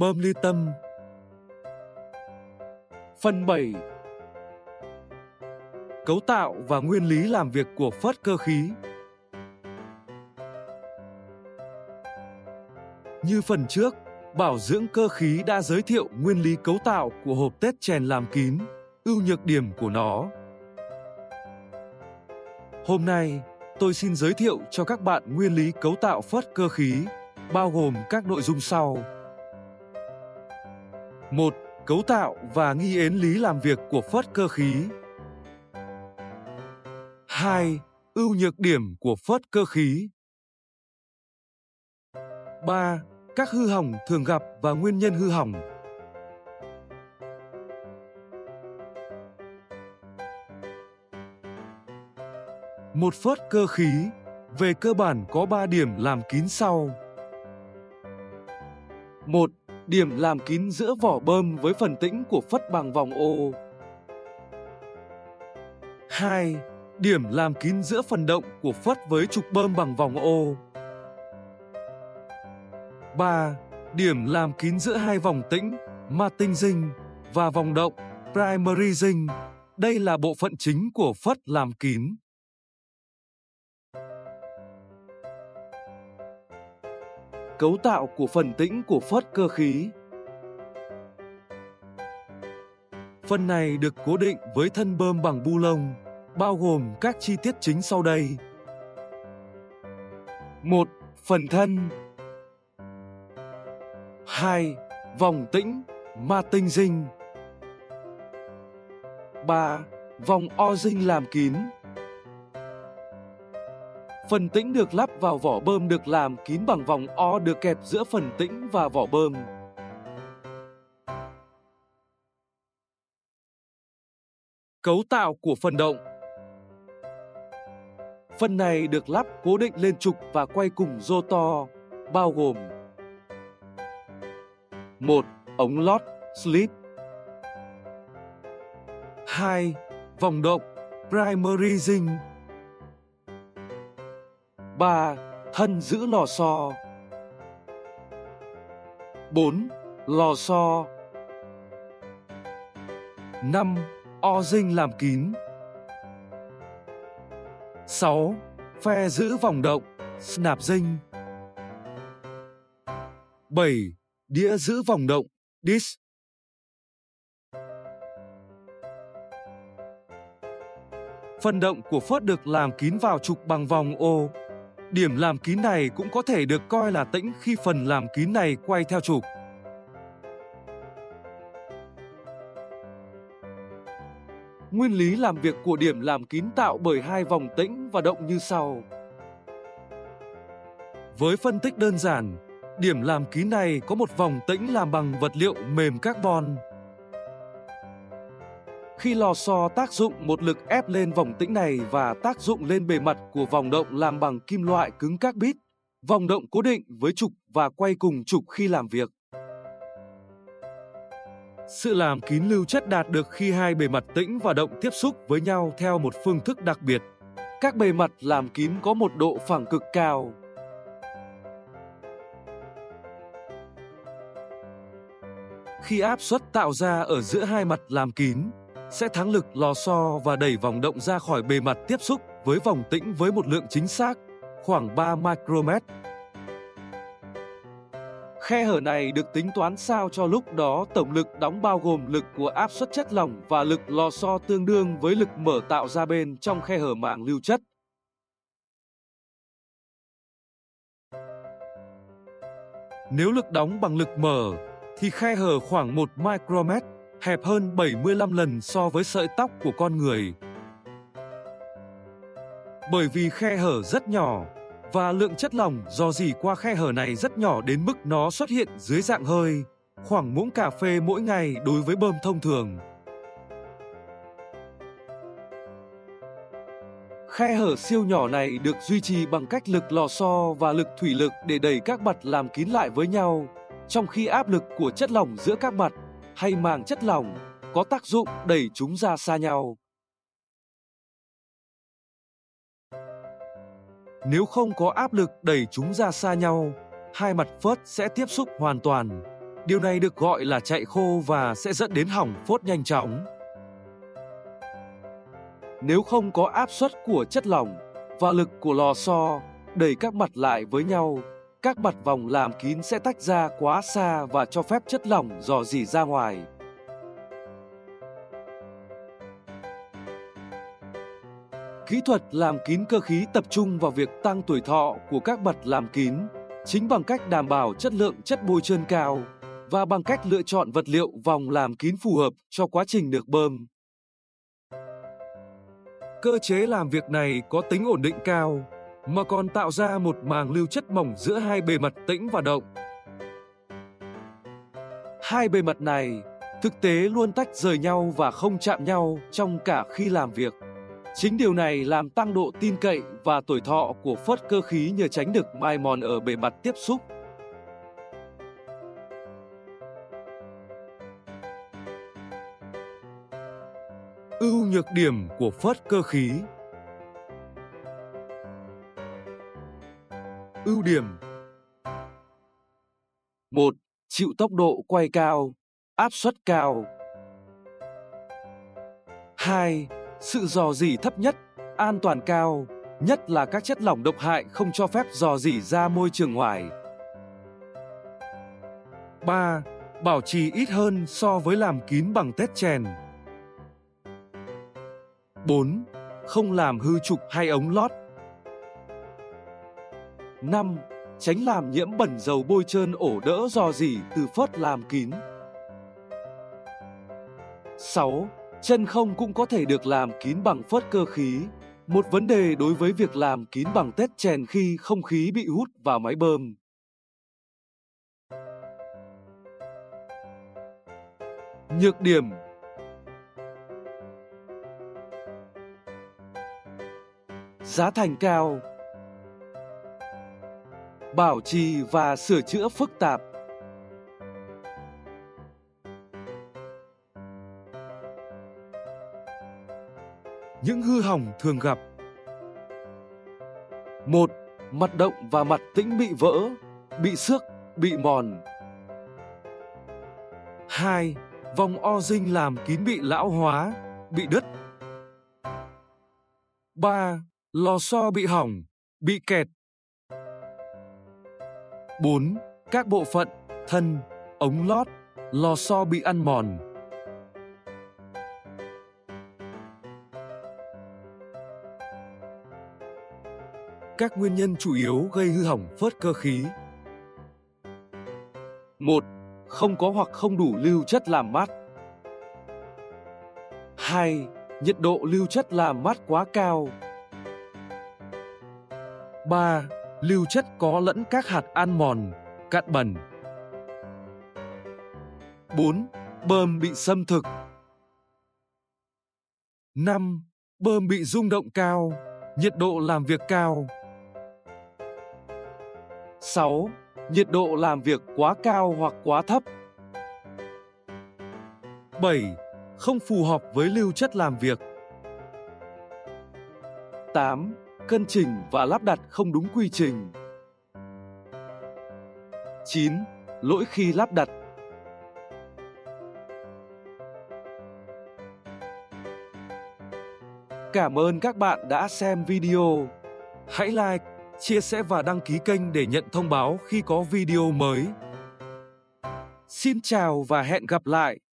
bơm ly tâm. Phần 7. Cấu tạo và nguyên lý làm việc của phớt cơ khí. Như phần trước, bảo dưỡng cơ khí đã giới thiệu nguyên lý cấu tạo của hộp tết chèn làm kín, ưu nhược điểm của nó. Hôm nay, tôi xin giới thiệu cho các bạn nguyên lý cấu tạo phớt cơ khí, bao gồm các nội dung sau. 1. Cấu tạo và nghi yến lý làm việc của phớt cơ khí. 2. Ưu nhược điểm của phớt cơ khí. 3. Các hư hỏng thường gặp và nguyên nhân hư hỏng. Một phớt cơ khí, về cơ bản có 3 điểm làm kín sau. 1. Điểm làm kín giữa vỏ bơm với phần tĩnh của phất bằng vòng ô. 2. Điểm làm kín giữa phần động của phất với trục bơm bằng vòng ô. 3. Điểm làm kín giữa hai vòng tĩnh, mating ring, và vòng động, primary ring. Đây là bộ phận chính của phất làm kín. Cấu tạo của phần tĩnh của phớt cơ khí. Phần này được cố định với thân bơm bằng bu lông, bao gồm các chi tiết chính sau đây. 1. Phần thân. 2. Vòng tĩnh, mating ring. 3. Vòng o-ring làm kín. Phần tĩnh được lắp vào vỏ bơm được làm kín bằng vòng O được kẹp giữa phần tĩnh và vỏ bơm. Cấu tạo của phần động. Phần này được lắp cố định lên trục và quay cùng rotor, bao gồm: 1. Ống lót, slip. 2. Vòng động, primary ring. 3. Thân giữ lò xo. 4. Lò xo. 5. O-ring làm kín. 6. Phe giữ vòng động, snap ring. 7. Đĩa giữ vòng động, disc. Phần động của phớt được làm kín vào trục bằng vòng O. Điểm làm kín này cũng có thể được coi là tĩnh khi phần làm kín này quay theo trục. Nguyên lý làm việc của điểm làm kín tạo bởi hai vòng tĩnh và động như sau. Với phân tích đơn giản, điểm làm kín này có một vòng tĩnh làm bằng vật liệu mềm carbon. Khi lò xo tác dụng một lực ép lên vòng tĩnh này và tác dụng lên bề mặt của vòng động làm bằng kim loại cứng carbide, vòng động cố định với trục và quay cùng trục khi làm việc. Sự làm kín lưu chất đạt được khi hai bề mặt tĩnh và động tiếp xúc với nhau theo một phương thức đặc biệt. Các bề mặt làm kín có một độ phẳng cực cao. Khi áp suất tạo ra ở giữa hai mặt làm kín, sẽ thắng lực lò xo và đẩy vòng động ra khỏi bề mặt tiếp xúc với vòng tĩnh với một lượng chính xác, khoảng 3 micromet. Khe hở này được tính toán sao cho lúc đó tổng lực đóng bao gồm lực của áp suất chất lỏng và lực lò xo tương đương với lực mở tạo ra bên trong khe hở màng lưu chất. Nếu lực đóng bằng lực mở, thì khe hở khoảng 1 micromet. Hẹp hơn 75 lần so với sợi tóc của con người. Bởi vì khe hở rất nhỏ và lượng chất lỏng rò rỉ qua khe hở này rất nhỏ đến mức nó xuất hiện dưới dạng hơi, khoảng muỗng cà phê mỗi ngày đối với bơm thông thường. Khe hở siêu nhỏ này được duy trì bằng cách lực lò xo và lực thủy lực để đẩy các mặt làm kín lại với nhau, trong khi áp lực của chất lỏng giữa các mặt hay màng chất lỏng có tác dụng đẩy chúng ra xa nhau. Nếu không có áp lực đẩy chúng ra xa nhau, hai mặt phớt sẽ tiếp xúc hoàn toàn, Điều này được gọi là chạy khô và sẽ dẫn đến hỏng phốt nhanh chóng. Nếu không có áp suất của chất lỏng và lực của lò xo đẩy các mặt lại với nhau, các mặt vòng làm kín sẽ tách ra quá xa và cho phép chất lỏng rò rỉ ra ngoài. Kỹ thuật làm kín cơ khí tập trung vào việc tăng tuổi thọ của các mặt làm kín, chính bằng cách đảm bảo chất lượng chất bôi trơn cao và bằng cách lựa chọn vật liệu vòng làm kín phù hợp cho quá trình được bơm. Cơ chế làm việc này có tính ổn định cao, mà còn tạo ra một màng lưu chất mỏng giữa hai bề mặt tĩnh và động. Hai bề mặt này thực tế luôn tách rời nhau và không chạm nhau trong cả khi làm việc. Chính điều này làm tăng độ tin cậy và tuổi thọ của phốt cơ khí nhờ tránh được mai mòn ở bề mặt tiếp xúc. Ưu nhược điểm của phốt cơ khí. Ưu điểm: 1. Chịu tốc độ quay cao, áp suất cao. 2. Sự rò rỉ thấp nhất, an toàn cao, nhất là các chất lỏng độc hại không cho phép rò rỉ ra môi trường ngoài. 3. Bảo trì ít hơn so với làm kín bằng tét chèn. 4. Không làm hư trục hay ống lót. 5. Tránh làm nhiễm bẩn dầu bôi trơn ổ đỡ rò rỉ từ phốt làm kín. 6. Chân không cũng có thể được làm kín bằng phốt cơ khí, một vấn đề đối với việc làm kín bằng tét chèn khi không khí bị hút vào máy bơm. Nhược điểm: giá thành cao, bảo trì và sửa chữa phức tạp. Những hư hỏng thường gặp: 1. Mặt động và mặt tĩnh bị vỡ, bị xước, bị mòn. 2. Vòng o ring làm kín bị lão hóa, bị đứt. 3. Lò xo bị hỏng, bị kẹt. 4. Các bộ phận, thân, ống lót, lò xo bị ăn mòn. Các nguyên nhân chủ yếu gây hư hỏng phốt cơ khí: 1. Không có hoặc không đủ lưu chất làm mát. 2. Nhiệt độ lưu chất làm mát quá cao. 3. Lưu chất có lẫn các hạt ăn mòn, cặn bẩn. 4. Bơm bị xâm thực. 5. Bơm bị rung động cao, nhiệt độ làm việc cao. 6. Nhiệt độ làm việc quá cao hoặc quá thấp. 7. Không phù hợp với lưu chất làm việc. 8. Cân chỉnh và lắp đặt không đúng quy trình. 9. Lỗi khi lắp đặt. Cảm ơn các bạn đã xem video. Hãy like, chia sẻ và đăng ký kênh để nhận thông báo khi có video mới. Xin chào và hẹn gặp lại!